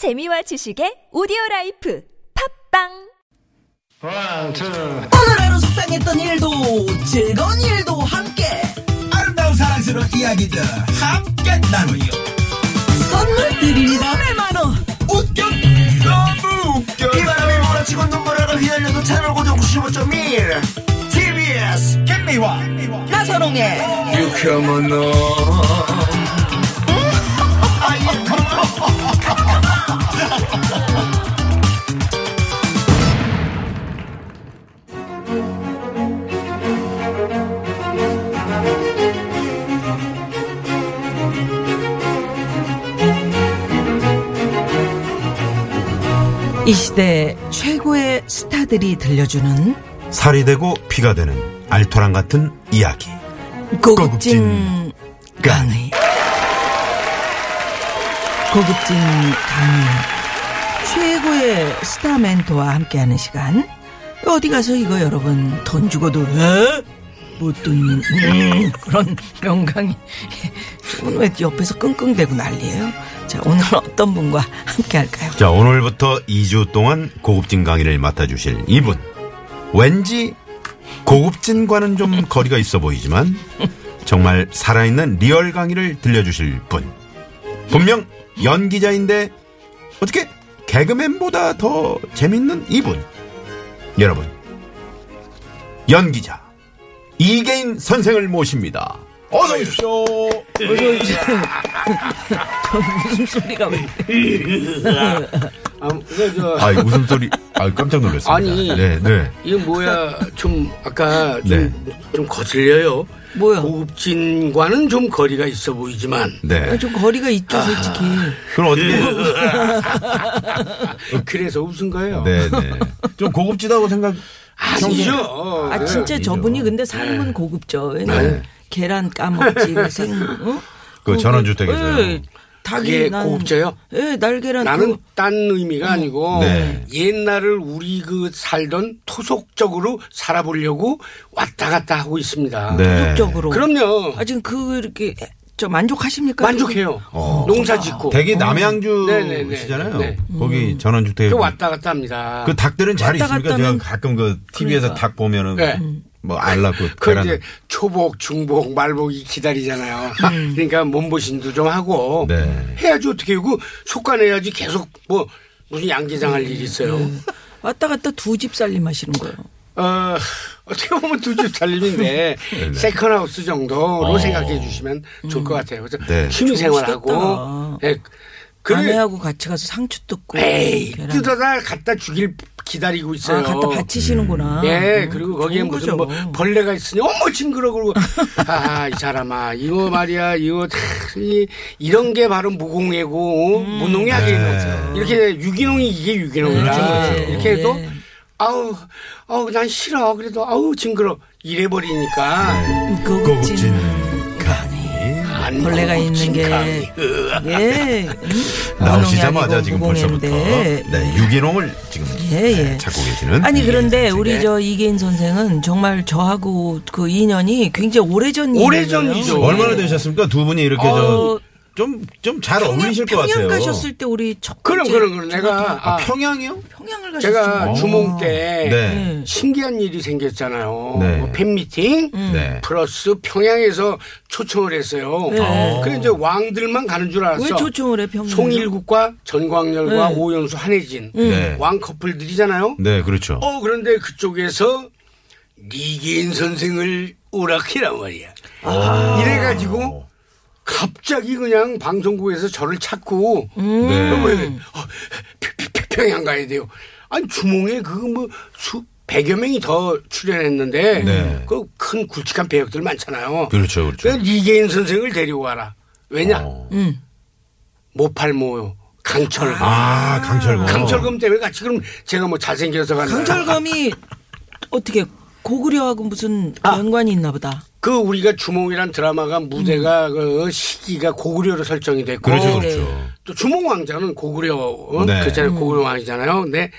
재미와 지식의 오디오라이프 팝빵. 오늘 하루 속상했던 일도 즐거운 일도 함께 아름다운 사랑스러운 이야기들 함께 나누요. 선물 드립니다. 100만원 웃겨 너무 웃겨. 이 바람이 몰아치고 눈물을 휘날려도 채널 고정 95.1 TBS 김미화 나선홍의 유쾌한 만남. 이 시대 최고의 스타들이 들려주는 살이 되고 피가 되는 알토란 같은 이야기, 고급진 강의. 고급진 강의, 최고의 스타 멘토와 함께하는 시간. 어디 가서 이거 여러분 돈 주고도 못 듣는 그런 명강이 왜 옆에서 끙끙대고 난리예요. 자, 오늘 어떤 분과 함께할까요? 자, 오늘부터 2주 동안 고급진 강의를 맡아주실 이분. 왠지 고급진과는 좀 거리가 있어 보이지만 정말 살아있는 리얼 강의를 들려주실 분. 분명 연기자인데 어떻게 개그맨보다 더 재밌는 이분. 여러분, 연기자 이계인 선생을 모십니다. 어서 오십시오. 웃음소리가 왜? 아, 웃음소리. 아, 깜짝 놀랐습니다. 아니, 네. 이거 뭐야? 좀 아까 좀 거슬려요. 뭐야? 고급진과는 좀 거리가 있어 보이지만, 네, 좀 거리가 있죠, 솔직히. 그럼 어떻게? 그래서 웃은 거예요. 네. 좀 고급지다고 생각. 아니죠. 아, 진짜 아니죠. 저분이 근데 삶은 고급죠. 네. 계란 까먹지, 그 전원주택에서요. 네, 닭이 고급져요? 예, 날계란. 나는 딴 의미가 아니고 옛날을 우리 그 살던 토속적으로 살아보려고 왔다 갔다 하고 있습니다. 토속적으로. 그럼요. 아, 지금 이렇게 저 만족하십니까? 만족해요. 농사 짓고. 되게 남양주시잖아요. 네. 거기 전원주택에. 왔다 갔다 합니다. 그 닭들은 잘 있습니까? 제가 가끔 그 TV에서 닭 보면은. 네. 뭐, 알라고. 그 이제, 초복, 중복, 말복이 기다리잖아요. 그러니까 몸보신도 좀 하고. 네. 해야지 어떻게 하고, 속관해야지 계속 뭐, 무슨 양계장 할 일이 있어요. 왔다 갔다 두 집 살림 하시는 거예요. 어떻게 보면 두 집 살림인데, 세컨하우스 정도로 생각해 주시면 좋을 것 같아요. 그래서 취미생활하고. 네. 아내하고 같이 가서 상추 뜯고. 에이, 계란. 뜯어다 갖다 주길 기다리고 있어요. 아, 갖다 바치시는구나. 예, 그리고 거기에 무슨 뭐 벌레가 있으니 어머 징그러 그러고. 아, 이 사람아, 이거 말이야, 이거 이런 게 바로 무공해고 무농약이에요. 이렇게 유기농이 이게 유기농이라 이렇게 해도 아우 난 싫어. 그래도 아우 징그러 이래 버리니까. 고급진 강의. 벌레가 있는 게 나오시자마자 지금 벌써부터 유기농을 지금 찾고 계시는. 아니, 그런데 우리 저 이계인 선생은 정말 저하고 그 인연이 굉장히 오래전이죠. 얼마나 되셨습니까? 두 분이 이렇게 좀 잘 어울리실 것 같아요. 평양 가셨을 때 우리 그럼 내가 평양이요? 평양을 가셨어요. 제가 주몽 때 신기한 일이 생겼잖아요. 뭐 팬미팅 플러스 평양에서 초청을 했어요. 그래 이제 왕들만 가는 줄 알았어. 왜 초청을 해? 평양. 송일국과 전광열과 오영수, 한혜진 왕 커플들이잖아요. 네, 그렇죠. 그런데 그쪽에서 이계인 선생을 오락해란 말이야. 이래가지고. 갑자기 그냥 방송국에서 저를 찾고 평양 가야 돼요. 아니, 주몽에 그뭐 백여 명이 더 출연했는데 그 큰 굵직한 배역들 많잖아요. 그렇죠. 그러니까 이계인 선생을 데리고 와라. 왜냐? 모팔모 강철검. 아, 강철검. 강철검 때문에 같이. 그럼 제가 뭐 잘생겨서 가는. 강철검이 어떻게 고구려하고 무슨 연관이 있나 보다. 그 우리가 주몽이란 드라마가 무대가 그 시기가 고구려로 설정이 됐고. 그렇죠. 또 주몽 왕자는 고구려 그잖아요. 고구려 왕이잖아요. 근데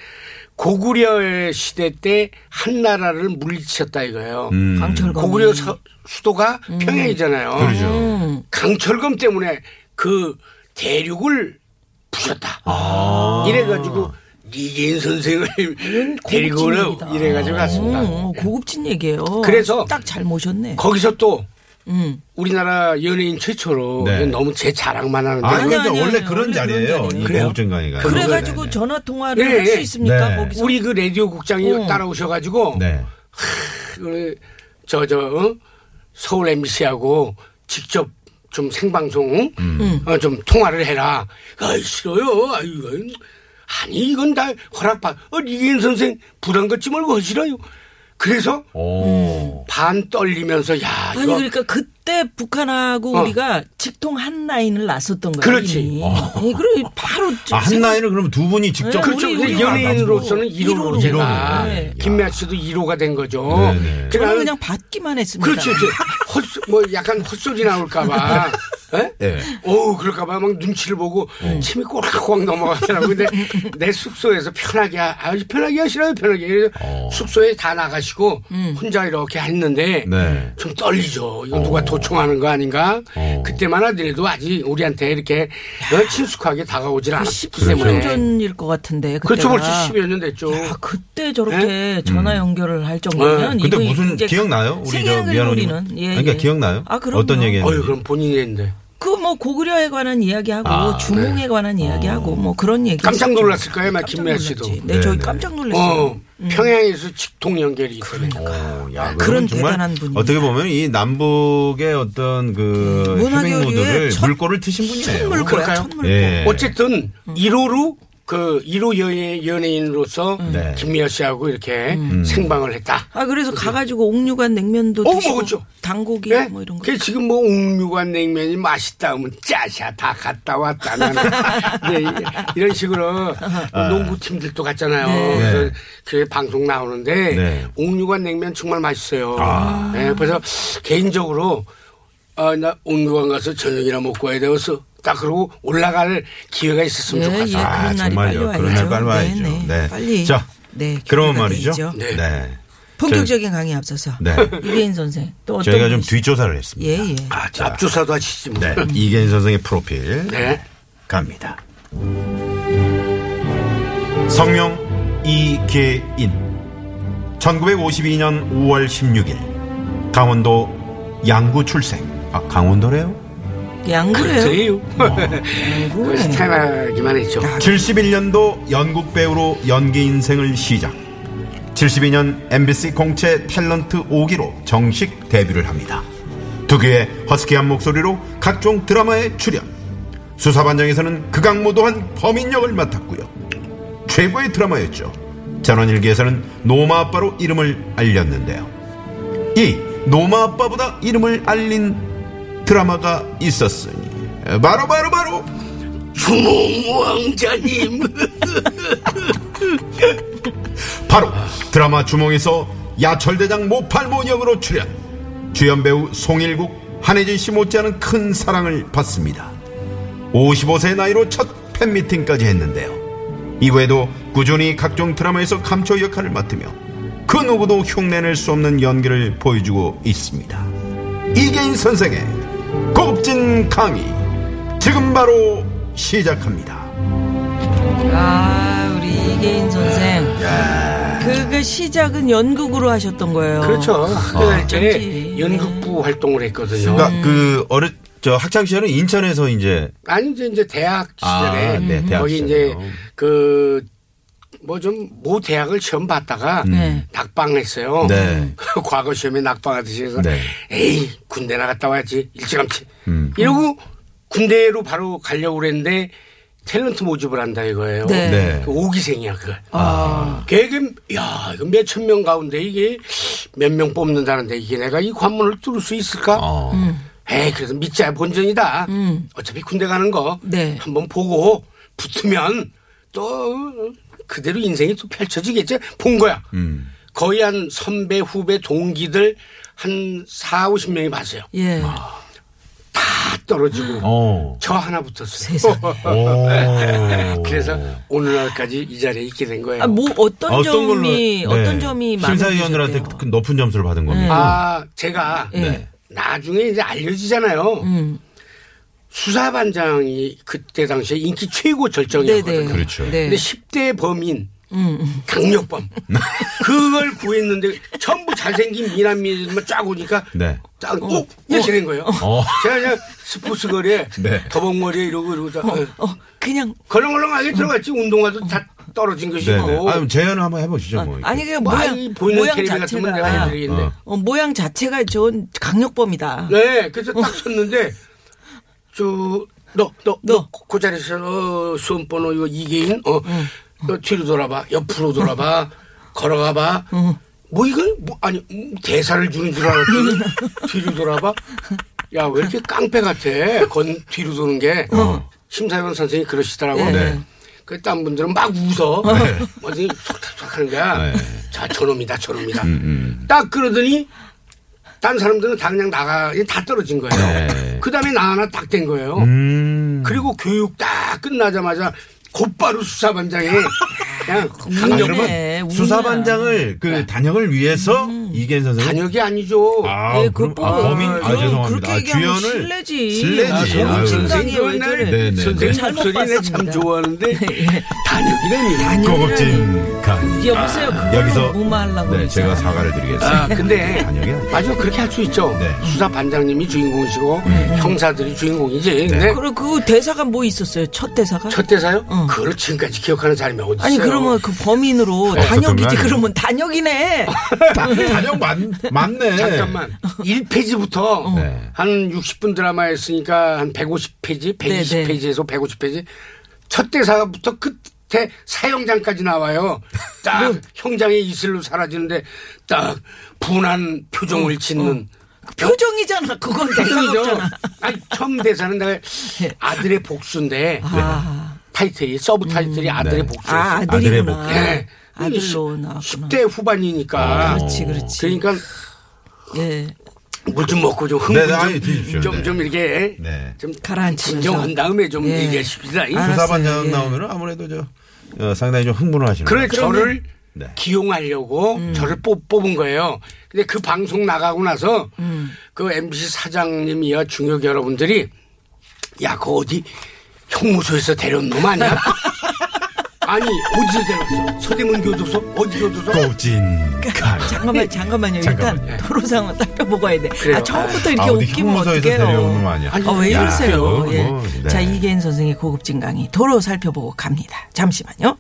고구려의 시대 때 한 나라를 물리치셨다 이거예요. 강철검. 고구려 수도가 평양이잖아요. 그렇죠. 강철검 때문에 그 대륙을 부셨다. 아. 이래가지고 이계인 선생을 데리고는 이래가지고 갔습니다. 고급진 얘기예요. 그래서 딱 잘 모셨네. 거기서 또 우리나라 연예인 최초로 네. 너무 제 자랑만 하는데 아니, 원래 그런 자리예요. 고급진 강의가. 그래가지고 전화 통화를 네. 할 수 있습니까? 네. 거기서 우리 그 라디오 국장이 따라오셔가지고 네. 서울 MBC하고 직접. 좀 생방송 좀 통화를 해라. 아이 싫어요. 아니 이건 다 허락받. 이계인 선생 불안 걷지 말고 싫어요. 그래서 반 떨리면서 야. 아니 이거. 그러니까 그때 북한하고 우리가 직통 한 라인을 났었던 거예요. 그렇지. 그럼 바로 한 라인을 그럼 두 분이 직접. 네, 그렇죠. 연예인으로서는 1호로 제가 네. 김미아 씨도 1호가 된 거죠. 네네. 저는 그냥 받기만 했습니다. 그렇죠. 약간 헛소리 나올까봐. 네. 그럴까봐 막 눈치를 보고 침이 꼬락꼬락 넘어가더라고. 근데 내 숙소에서 편하게 하시라요, 편하게. 그래서 숙소에 다 나가시고 혼자 이렇게 했는데 네. 좀 떨리죠. 이거 누가 도청하는 거 아닌가? 그때만 하더라도 아직 우리한테 이렇게 친숙하게 다가오질 않았기 때문에. 10년 전일 것 같은데. 그때가. 그렇죠. 벌써 10여 년 됐죠. 야, 그때 저렇게 네? 전화 연결을 할 정도면. 근데 무슨 기억나요? 우리 저 미안한 그러니까 기억나요? 아, 그럼요. 어떤 얘기했는데? 그럼 본인이 했는데. 그 뭐 고구려에 관한 이야기하고 주몽에 네. 관한 이야기하고 뭐 그런 얘기. 깜짝 놀랐을 거예요, 김미아 씨도. 네, 저희 깜짝 놀랐어요. 평양에서 직통 연결이 있으니까. 그러니까. 그런 대단한 분이. 어떻게 보면 이 남북의 어떤 그 협력모드를 물꼬를 트신 분이에요. 첫물꼬. 예. 어쨌든 1호로 그 1호 연예인으로서 김미아 씨하고 이렇게 생방을 했다. 그래서 가가지고 옥류관 냉면도 드시고 먹었죠. 당고기 네? 뭐 이런 거. 지금 뭐 옥류관 냉면이 맛있다 하면 짜샤 다 갔다 왔다. 네, 이런 식으로 농구팀들도 갔잖아요. 네. 그래서 그 방송 나오는데 네. 옥류관 냉면 정말 맛있어요. 네, 그래서 개인적으로 나 옥류관 가서 저녁이나 먹고 와야 되었어. 딱 그러고 올라갈 기회가 있었으면 좋겠어요. 정말요. 그런 날 빨리 와야죠. 네. 빨리. 자, 네. 그러면 말이죠. 네. 본격적인 강의 앞서서 네. 이계인 선생 또 어떤 저희가 좀 뒷조사를 했습니다. 예예. 앞조사도 하시지 뭐. 네. 이계인 선생의 프로필 네. 갑니다. 성명 이계인 1952년 5월 16일 강원도 양구 출생. 강원도래요? 양구래요. 태어나기만 했죠. 71년도 연극 배우로 연기 인생을 시작. 72년 MBC 공채 탤런트 5기로 정식 데뷔를 합니다. 특유의 허스키한 목소리로 각종 드라마에 출연. 수사반장에서는 극악무도한 범인 역을 맡았고요. 최고의 드라마였죠. 전원일기에서는 노마 아빠로 이름을 알렸는데요. 이 노마 아빠보다 이름을 알린 드라마가 있었으니 바로 주몽 왕자님. 바로 드라마 주몽에서 야철대장 모팔모 역으로 출연. 주연 배우 송일국, 한혜진 씨 못지않은 큰 사랑을 받습니다. 55세의 나이로 첫 팬미팅까지 했는데요. 이후에도 꾸준히 각종 드라마에서 감초 역할을 맡으며 그 누구도 흉내낼 수 없는 연기를 보여주고 있습니다. 이계인 선생의 고급진 강의 지금 바로 시작합니다. 우리 이계인 선생 그 시작은 연극으로 하셨던 거예요. 그렇죠. 그때 연극부 활동을 했거든요. 그러니까 학창 시절은 인천에서 이제 대학 시절에 거기 이제 대학을 시험 봤다가 낙방했어요. 네. 과거 시험에 낙방하듯이 해서 군대 나갔다 와야지 일찌감치. 이러고 군대로 바로 가려고 그랬는데 탤런트 모집을 한다 이거예요. 네. 5기생이야 그걸. 이거 몇천 명 가운데 이게 몇 명 뽑는다는데 이게 내가 이 관문을 뚫을 수 있을까? 그래서 믿자 본전이다. 어차피 군대 가는 거 한번 보고 붙으면 또 그대로 인생이 또 펼쳐지겠지. 본 거야. 거의 한 선배, 후배, 동기들 한 40-50명이 봤어요. 예. 다 떨어지고 저 하나 붙었어요. 세상에. 그래서 오늘날까지 이 자리에 있게 된 거예요. 어떤 점이 심사위원들한테 높은 점수를 받은 겁니다. 제가 나중에 이제 알려지잖아요. 수사반장이 그때 당시에 인기 최고 절정이었거든요. 그렇죠. 네. 근데 10대 범인, 강력범. 그걸 구했는데 전부 잘생긴 미남미들만 쫙 오니까 딱 오! 이렇게 된 거예요. 제가 그냥 스포츠거리에 더벅머리에 이러고 그냥 걸렁걸렁하게 들어갔지. 운동화도 다 떨어진 것이고. 아, 재현을 한번 해보시죠. 뭐. 아니 그냥 모양 자체가 내가 해드리겠는데. 모양 자체가 좋은 강력범이다. 네. 그래서 딱 섰는데 너 그 자리에서 수험번호 이거 이계인 너 뒤로 돌아봐, 옆으로 돌아봐, 걸어가봐. 뭐 이건 뭐 아니 대사를 주는 줄 알았더니 뒤로 돌아봐. 야, 왜 이렇게 깡패 같아? 뒤로 도는 게. 심사위원 선생님이 그러시더라고. 네. 그 딴 분들은 막 웃어. 완전히 툭툭툭 하는 거야. 자, 저놈이다. 딱 그러더니 딴 사람들은 당장 나가 다 떨어진 거예요. 그다음에 나 하나 딱 된 거예요. 그리고 교육 딱 끝나자마자 곧바로 수사반장에 그냥 강력한 수사반장을 그 단역을 위해서 이계인 선생 단역이 아니죠. 아, 네, 범인. 아, 죄송합니다. 실례지. 선생님 목소리 참 좋아하는데 단역이라니. 고급진 간. 여보세요. 여기서 네, 제가 사과를 드리겠습니다. 아, 근데 맞아 그렇게 할 수 있죠. 네. 수사반장님이 주인공이시고 형사들이 주인공이지. 네. 그리고 그 대사가 뭐 있었어요? 첫 대사요? 그걸 지금까지 기억하는 사람이 어디 있어요? 아니 그러면 그 범인으로 단역이지. 그러면 단역이네. 단역 맞네. 잠깐만 1페이지부터 한 60분 드라마 했으니까 한 150페이지 120페이지에서 150페이지 첫 대사부터 끝에 사형장까지 나와요. 딱 형장의 이슬로 사라지는데 딱 분한 표정을 짓는 표정이잖아. 그건 대사잖아. 아니 처음 대사는 내가 아들의 복수인데 타이틀이 서브 타이틀이 아들의 복수. 아, 아들이구나. 네. 아들로 나왔구나. 10대 후반이니까. 그렇지. 그러니까 물 좀 먹고 좀 흥분 좀 이렇게 좀 가라앉히면서 진정한 다음에 좀 얘기하십시다. 수사반장 나오면 아무래도 상당히 좀 흥분을 하시는 거예요. 그래 저를 기용하려고 저를 뽑은 거예요. 근데 그 방송 나가고 나서 그 MBC 사장님이야 중역 여러분들이 야, 그거 어디 형무소에서 데려온 놈 아니야? 아니 어디서 데려왔어? 서대문 교도소? 어디 교도소? 잠깐만요. 일단 도로상은 닦아먹어야 돼. 그래요. 아 처음부터 이렇게 웃기면 어떡해요. 아, 왜 이러세요. 예. 자 이계인 선생의 고급진 강의 도로 살펴보고 갑니다. 잠시만요.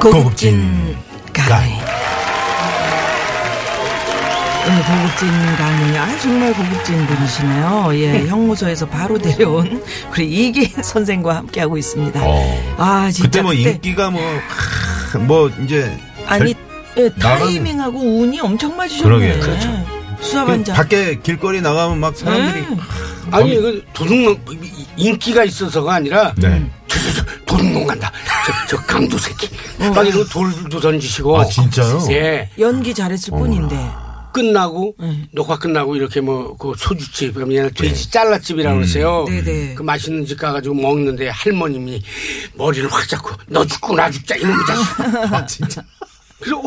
고급진 강의. 고급진 강의. 아, 정말 고급진 분이시네요. 예, 형무소에서 바로 데려온 우리 이계인 선생과 함께하고 있습니다. 아, 진짜. 그때 인기가 이제. 아니, 타이밍하고 운이 엄청 맞으셨네요. 그렇죠. 수사반장. 밖에 길거리 나가면 막 사람들이. 아니, 이거 도둑놈, 인기가 있어서가 아니라. 도둑놈 간다. 저 강도 새끼. 막 이러고 돌도 던지시고. 아, 진짜요? 예. 연기 잘했을 뿐인데. 끝나고, 녹화 끝나고, 이렇게 그 소주집, 그러면 돼지 잘라집이라고 그러세요. 그 맛있는 집 가가지고 먹는데 할머님이 머리를 확 잡고, 너 죽고 나 죽자, 이놈의 자식. 아, 진짜. 그래서,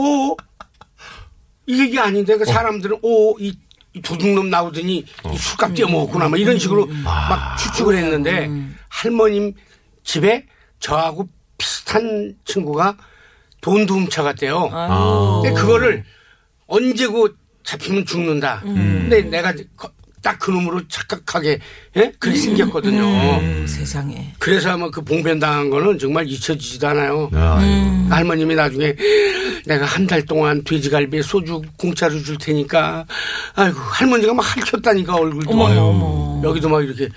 이게 아닌데, 그 사람들은, 이 도둑놈 나오더니, 술값 뛰어먹었구나, 막 이런 식으로 막 추측을 했는데, 할머님 집에 저하고 비슷한 친구가 돈도 훔쳐갔대요. 근데 그거를 언제고 잡히면 죽는다. 근데 내가 딱 그놈으로 착각하게 그렇게 생겼거든요. 세상에. 그래서 아마 그 봉변당한 거는 정말 잊혀지지도 않아요. 할머님이 나중에 내가 한 달 동안 돼지갈비에 소주 공짜로 줄 테니까 아이고 할머니가 막 핥혔다니까 얼굴도 여기도 막 이렇게.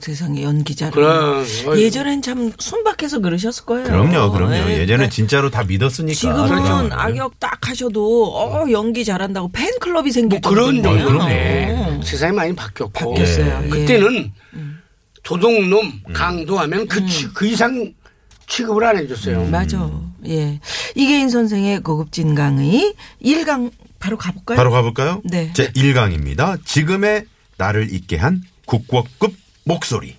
세상에 연기자. 예전엔 참 순박해서 그러셨을 거예요. 그럼요. 예전에 진짜로 다 믿었으니까. 지금은 악역 딱 하셔도 연기 잘한다고 팬클럽이 생겼거든요. 그러네. 세상이 많이 바뀌었어요. 그때는 도둑놈 강도하면 그 이상 취급을 안 해줬어요. 맞아. 예. 이계인 선생의 고급진 강의 1강 바로 가볼까요? 네. 제 1강입니다. 지금의 나를 있게 한 국보급 목소리.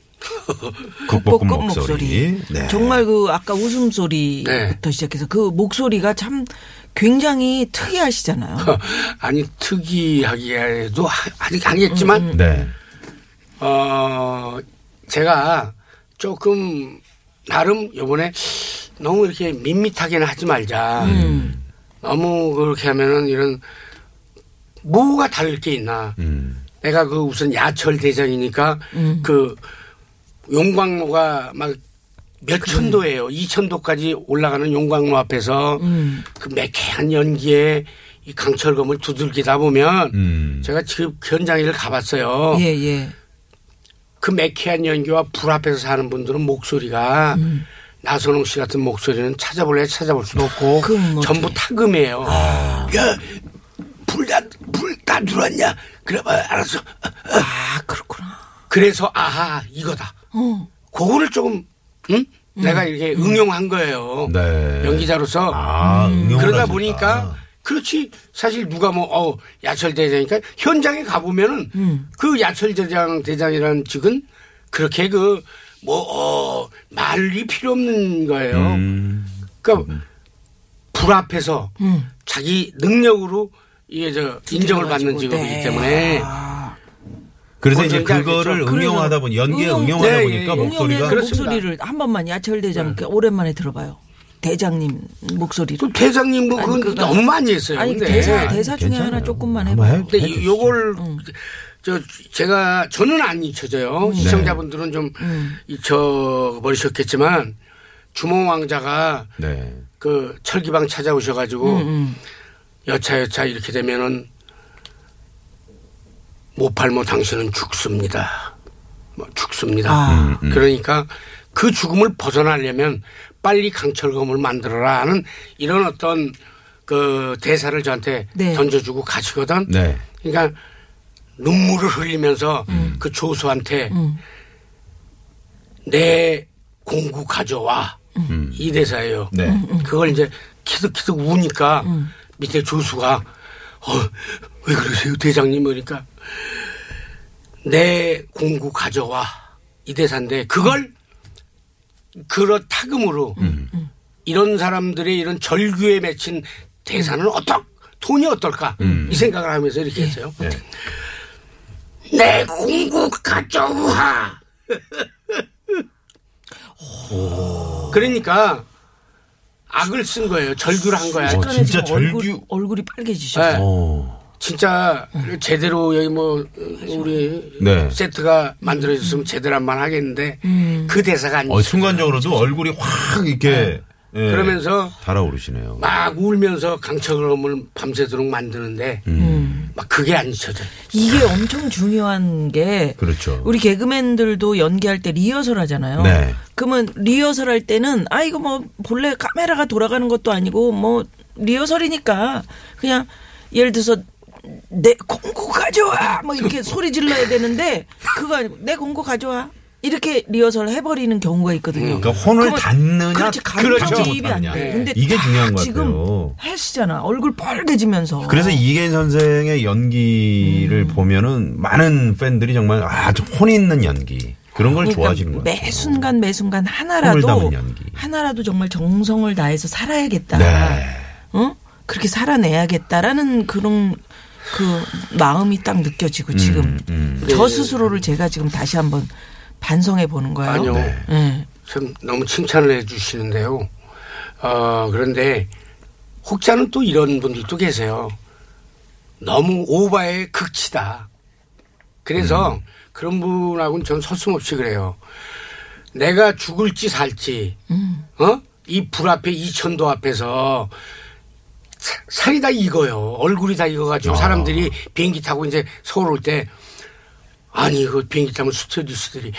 국보급 목소리. 네. 정말 그 아까 웃음소리부터 네. 시작해서 그 목소리가 참 굉장히 특이하시잖아요. 아니 특이하기에도 아직 아니겠지만 네. 제가 조금 나름 이번에 너무 이렇게 밋밋하게는 하지 말자. 너무 그렇게 하면은 이런 뭐가 다를 게 있나. 내가 그 무슨 야철 대장이니까 그 용광로가 막 몇 천도예요. 2,000도까지 올라가는 용광로 앞에서 그 매캐한 연기에 이 강철검을 두들기다 보면 제가 지금 현장에를 가봤어요. 예, 예. 그 매캐한 연기와 불 앞에서 사는 분들은 목소리가 나선홍 씨 같은 목소리는 찾아볼래 찾아볼 수도 없고 전부 타금이에요. 아. 야, 불 다 들어왔냐? 그래봐 알았어. 아 그렇구나. 그래서 아하 이거다. 그거를 조금 응? 내가 이렇게 응용한 거예요. 네. 연기자로서. 아, 그러다 하니까. 보니까 그렇지 사실 누가 뭐 야철대장이니까 현장에 가보면은 그 야철대장이라는 측은 그렇게 그 뭐 말이 필요 없는 거예요. 그러니까 불 앞에서 자기 능력으로 이게 저 인정을 받는 직업이기 네. 때문에. 아. 그래서 이제 그거를 응용하다 보니 연기에 응용하다 보니까 예, 목소리가 목소리를 한 번만 야철대장 오랜만에 들어봐요. 대장님 목소리. 그 대장님 뭐 그건 너무 많이 했어요. 아니 근데. 대사 중에 괜찮아요. 하나 조금만 해봐. 근데 요걸 저는 안 잊혀져요. 시청자분들은 좀 잊혀 버리셨겠지만 주몽 왕자가 네. 그 철기방 찾아오셔가지고 여차여차 이렇게 되면은 모팔모 당신은 죽습니다. 뭐 죽습니다. 아. 그러니까 그 죽음을 벗어나려면. 빨리 강철검을 만들어라 하는 이런 어떤 그 대사를 저한테 네. 던져주고 가시거든. 네. 그러니까 눈물을 흘리면서 그 조수한테 내 공구 가져와 이 대사예요. 네. 그걸 이제 키득키득 우니까 밑에 조수가 왜 그러세요 대장님 그러니까 내 공구 가져와 이 대사인데 그걸 타금으로 이런 사람들의 이런 절규에 맺힌 대사는 톤이 어떨까 이 생각을 하면서 이렇게 했어요. 네. 내 공구 가져와. 그러니까 악을 쓴 거예요. 절규를 한 거야. 진짜 얼굴이 빨개지셨어. 네. 진짜 제대로 여기 뭐 우리 네. 세트가 만들어졌으면 제대로 한번 하겠는데 그 대사가 아니죠. 순간적으로도 얼굴이 확 이렇게 네. 예, 그러면서 달아오르시네요. 막 울면서 강철검을 밤새도록 만드는데 막 그게 안 잊혀져요. 이게 엄청 중요한 게 그렇죠. 우리 개그맨들도 연기할 때 리허설 하잖아요. 네. 그러면 리허설 할 때는 이거 뭐 본래 카메라가 돌아가는 것도 아니고 뭐 리허설이니까 그냥 예를 들어서 내 공구 가져와! 뭐 이렇게 소리 질러야 되는데 그거 아니고 내 공구 가져와! 이렇게 리허설을 해버리는 경우가 있거든요. 그러니까 혼을 닿느냐. 그렇지. 입이 안 돼. 근데 이게 중요한 것 같아요. 지금 헬스잖아. 얼굴 빨개지면서. 그래서 이계인 선생의 연기를 보면은 많은 팬들이 정말 아주 혼 있는 연기. 그런 걸 그러니까 좋아하시는 거예요. 매 순간 하나라도 정말 정성을 다해서 살아야겠다. 네. 응? 그렇게 살아내야겠다라는 그런 그 마음이 딱 느껴지고 지금 저 스스로를 제가 지금 다시 한번 반성해 보는 거예요. 아니요. 네. 네. 참 너무 칭찬을 해 주시는데요. 그런데 혹자는 또 이런 분들도 계세요. 너무 오바의 극치다. 그래서 그런 분하고는 전 서슴없이 그래요. 내가 죽을지 살지 이 불 앞에 2,000도 앞에서 살이 다 익어요. 얼굴이 다 익어가지고 사람들이 비행기 타고 이제 서울 올 때 아니 그 비행기 타면 스튜디오스들이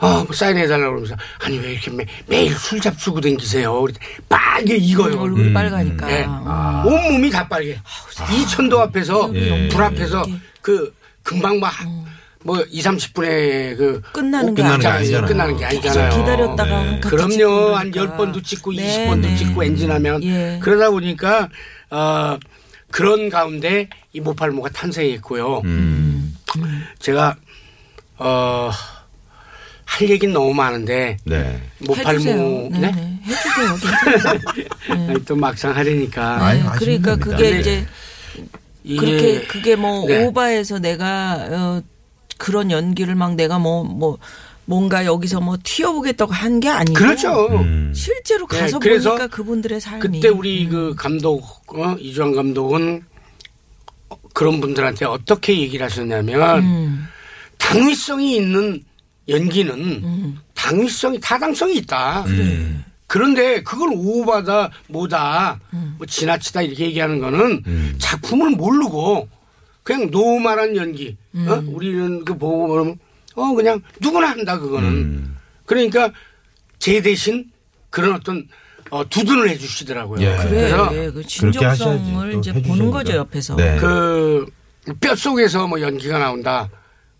뭐 사인해달라고 그러면서 아니 왜 이렇게 매일 술 잡수고 댕기세요. 빨개 익어요. 얼굴이 빨가니까. 네. 온몸이 다 빨개. 2,000도 앞에서 불 앞에서 그 금방 뭐 20-30분에 그 끝나는 게 아니잖아요. 기다렸다가 네. 그럼요. 한 10번도 찍고 네. 20번도 네. 찍고 엔진하면 예. 그러다 보니까 그런 가운데 이 모팔모가 탄생했고요. 제가 할 얘기는 너무 많은데 네. 모팔모 네? 네? 해주세요. 네. 또 막상 하려니까 네. 그러니까 그게 이제 네. 그렇게 예. 그게 뭐 네. 오바해서 내가 그런 연기를 막 내가 뭔가 여기서 뭐 튀어보겠다고 한 게 아니고 그렇죠. 실제로 가서 네. 보니까 그분들의 삶이 그때 우리 그 감독 이주환 감독은 그런 분들한테 어떻게 얘기를 하셨냐면 당위성이 있는 연기는 당위성이 타당성이 있다. 그런데 그걸 오바다 뭐다 뭐 지나치다 이렇게 얘기하는 거는 작품을 모르고 그냥 노말한 연기. 우리는 그 보고 보면 그냥 누구나 한다 그거는. 그러니까 제 대신 그런 어떤 두둔을 해 주시더라고요. 예. 그래서 예. 그 진정성을 이제 보는 거죠 옆에서. 네. 그 뼛속에서 뭐 연기가 나온다.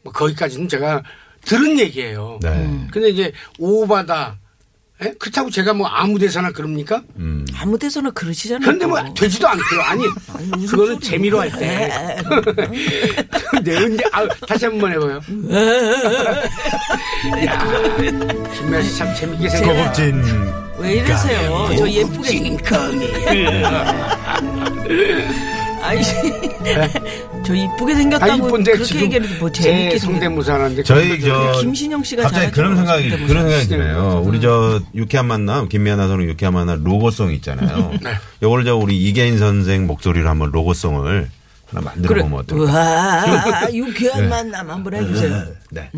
뭐 거기까지는 제가 들은 얘기예요. 네. 근데 이제 오바다. 에? 그렇다고 제가 뭐 아무 데서나 그럽니까? 아무 데서나 그러시잖아요. 그런데 뭐 되지도 않고요. 아니 그거는 재미로 할 때. 근데 다시 한번 해봐요. 야, 김미아 씨 참 재밌게 생각해요. 고급진. 왜 이러세요? 저 예쁘게. 아니, 저 이쁘게 생겼다고 그렇게 얘기하는데 뭐 재밌게 성대모사하는데 저희 저 김신영 씨가 갑자기 그런 생각이 드네요. 우리 저 유쾌한 만남 김미아 나선홍 유쾌한 만남 로고송 있잖아요. 네. 요거를 저 우리 이계인 선생 목소리로 한번 로고송을 하나 만들어 보면 어떨까? 유쾌한 만남 한번 해주세요. 네.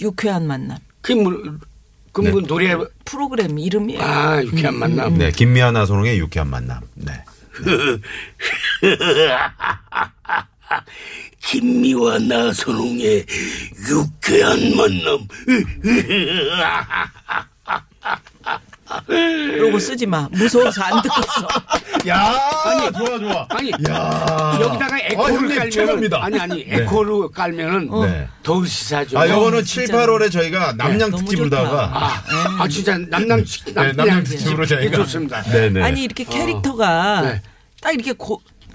유쾌한 만남. 그게 뭐 그럼 네. 노래 프로그램 이름이에요. 아 유쾌한 만남. 네 김미아 나선홍의 유쾌한 만남. 네. 김미와 나선홍의 유쾌한 만남. 로고 쓰지 마. 무서워서 안 듣겠어. 야, 아니 좋아. 아니, 야, 여기다가 에코를 깔면 아니 네. 에코를 깔면은 네. 더 시사죠. 아, 요거는 7, 8월에 저희가 남양 네, 특집으로다가 진짜 남양 특집으로 저희가 좋습니다. 네. 아니 이렇게 캐릭터가 네. 딱 이렇게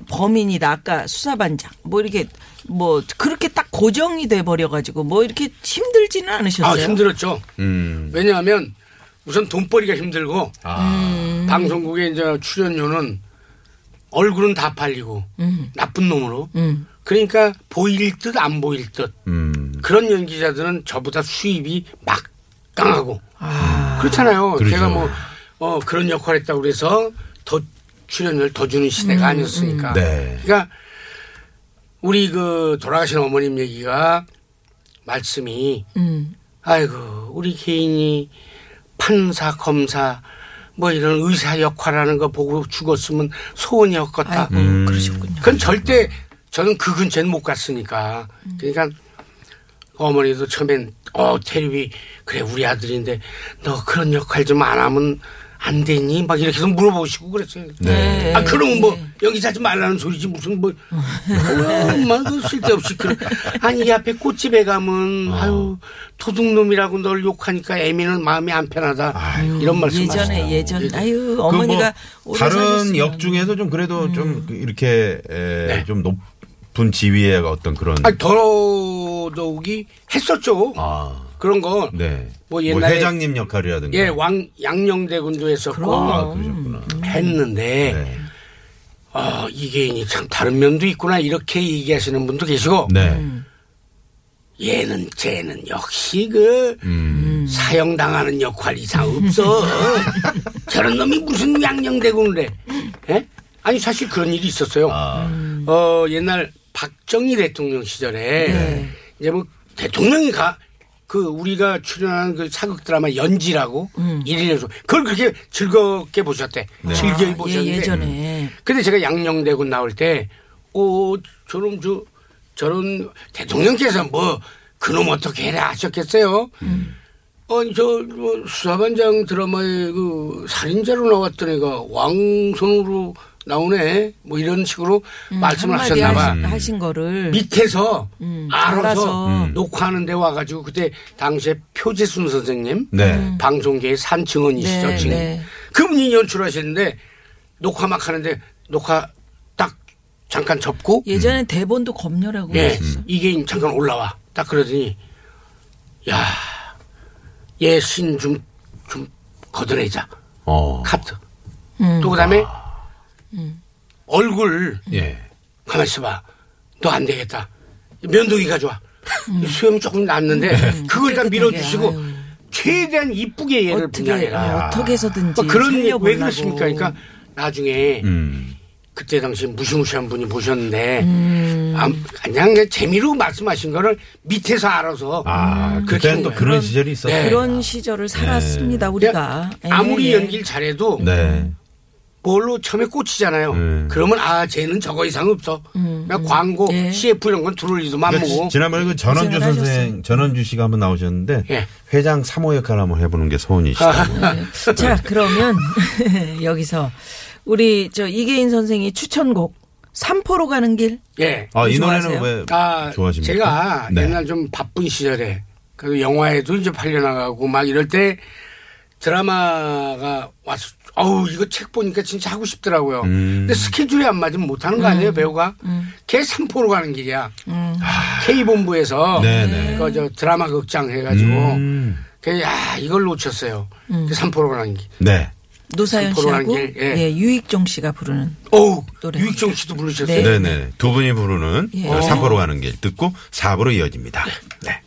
범인이다. 아까 수사반장 뭐 이렇게 뭐 그렇게 딱 고정이 돼 버려 가지고 뭐 이렇게 힘들지는 않으셨어요? 아, 힘들었죠. 왜냐하면 우선 돈벌이가 힘들고 방송국에 이제 출연료는 얼굴은 다 팔리고 나쁜 놈으로 그러니까 보일 듯 안 보일 듯 그런 연기자들은 저보다 수입이 막강하고 그렇잖아요. 그렇죠. 제가 뭐 그런 역할을 했다고 그래서 더 출연료를 더 주는 시대가 아니었으니까. 네. 그러니까 우리 그 돌아가신 어머님 얘기가 말씀이 아이고 우리 개인이 판사, 검사, 뭐 이런 의사 역할하는 거 보고 죽었으면 소원이었겠다. 그러셨군요. 그건 절대 저는 그 근처는 못 갔으니까. 그러니까 어머니도 처음엔 테레비 그래 우리 아들인데 너 그런 역할 좀 안 하면 안 되니? 막 이렇게 해서 물어보시고 그랬어요. 네. 아 그럼 뭐 여기 자지 말라는 소리지 무슨 뭐 엄마 그 쓸데없이 그런 아니 이 앞에 꽃집에 가면 아유 도둑놈이라고 널 욕하니까 애미는 마음이 안 편하다. 아유, 이런 말씀 예전에 아유 어머니가 그 뭐 다른 역 중에서 좀 그래도 좀 이렇게 좀 높은 지위의 어떤 그런 아니, 더더욱이 했었죠. 그런 거. 네. 뭐 옛날에. 회장님 역할이라든가. 예, 양녕대군도 했었고. 그러셨구나. 했는데, 네. 이계인이 참 다른 면도 있구나. 이렇게 얘기하시는 분도 계시고. 네. 쟤는 역시 사형당하는 역할 이상 없어. 저런 놈이 무슨 양녕대군을 해. 예? 아니, 사실 그런 일이 있었어요. 옛날 박정희 대통령 시절에. 네. 이제 뭐 대통령이 그 우리가 출연한 그 사극 드라마 연지라고 1인에서 그걸 그렇게 즐겁게 보셨대. 네. 즐겨 보셨는데. 예전에. 근데 제가 양녕대군 나올 때 저런 대통령께서 뭐 그놈 어떻게 해라 하셨겠어요. 아니 저 뭐 수사반장 드라마에 그 살인자로 나왔던 애가 왕손으로 나오네. 뭐 이런 식으로 말씀을 하셨나 봐. 하신 거를. 밑에서 알아서 녹화하는데 와가지고 그때 당시에 표재순 선생님. 네. 방송계의 산 증언이시죠. 네, 지금. 네. 그분이 연출하시는데 녹화 막 하는데 녹화 딱 잠깐 접고. 예전에 대본도 검열하고. 네. 이게 잠깐 올라와. 딱 그러더니 야 예신 좀 걷어내자. 카트. 또 그다음에 얼굴. 예. 가만 있어봐. 너 안 되겠다. 면도기 가져와. 수염이 조금 났는데 그걸 일단 밀어주시고 아유. 최대한 이쁘게 얘를 분양해라. 어떻게 해서든지. 그러니까 그런 왜 그렇습니까? 그러니까 나중에 그때 당시 무시무시한 분이 보셨는데 그냥 재미로 말씀하신 거를 밑에서 알아서 그때는 또 그런 시절이 있었어요. 네. 그런 시절을 살았습니다. 네. 우리가. 아무리 연기를 잘해도 뭘로 처음에 꽂히잖아요. 그러면 쟤는 저거 이상 없어. 그러니까 광고, CF 이런 건 들어올 일도 맘먹고. 지난번에 그 전원주 선생, 전원주 씨가 한번 나오셨는데 회장 3호 역할을 한번 해보는 게 소원이시다고. 자, 그러면 여기서 우리 저 이계인 선생이 추천곡 삼포로 가는 길. 예. 이 노래는 왜 좋아하십니까? 제가 옛날 좀 바쁜 시절에 그리고 영화에도 이제 팔려나가고 막 이럴 때 드라마가 와서 이거 책 보니까 진짜 하고 싶더라고요. 근데 스케줄이 안 맞으면 못하는 거 아니에요, 배우가? 걔 삼포로 가는 길이야. K본부에서 그 저 드라마 극장 해가지고 걔 이걸 놓쳤어요. 그 삼포로 가는 길. 네. 노사연 씨하고 유익종 씨가 부르는 노래. 유익종 씨도 부르셨어요? 네네. 두 분이 부르는 삼포로 가는 길 듣고 4부로 이어집니다. 네.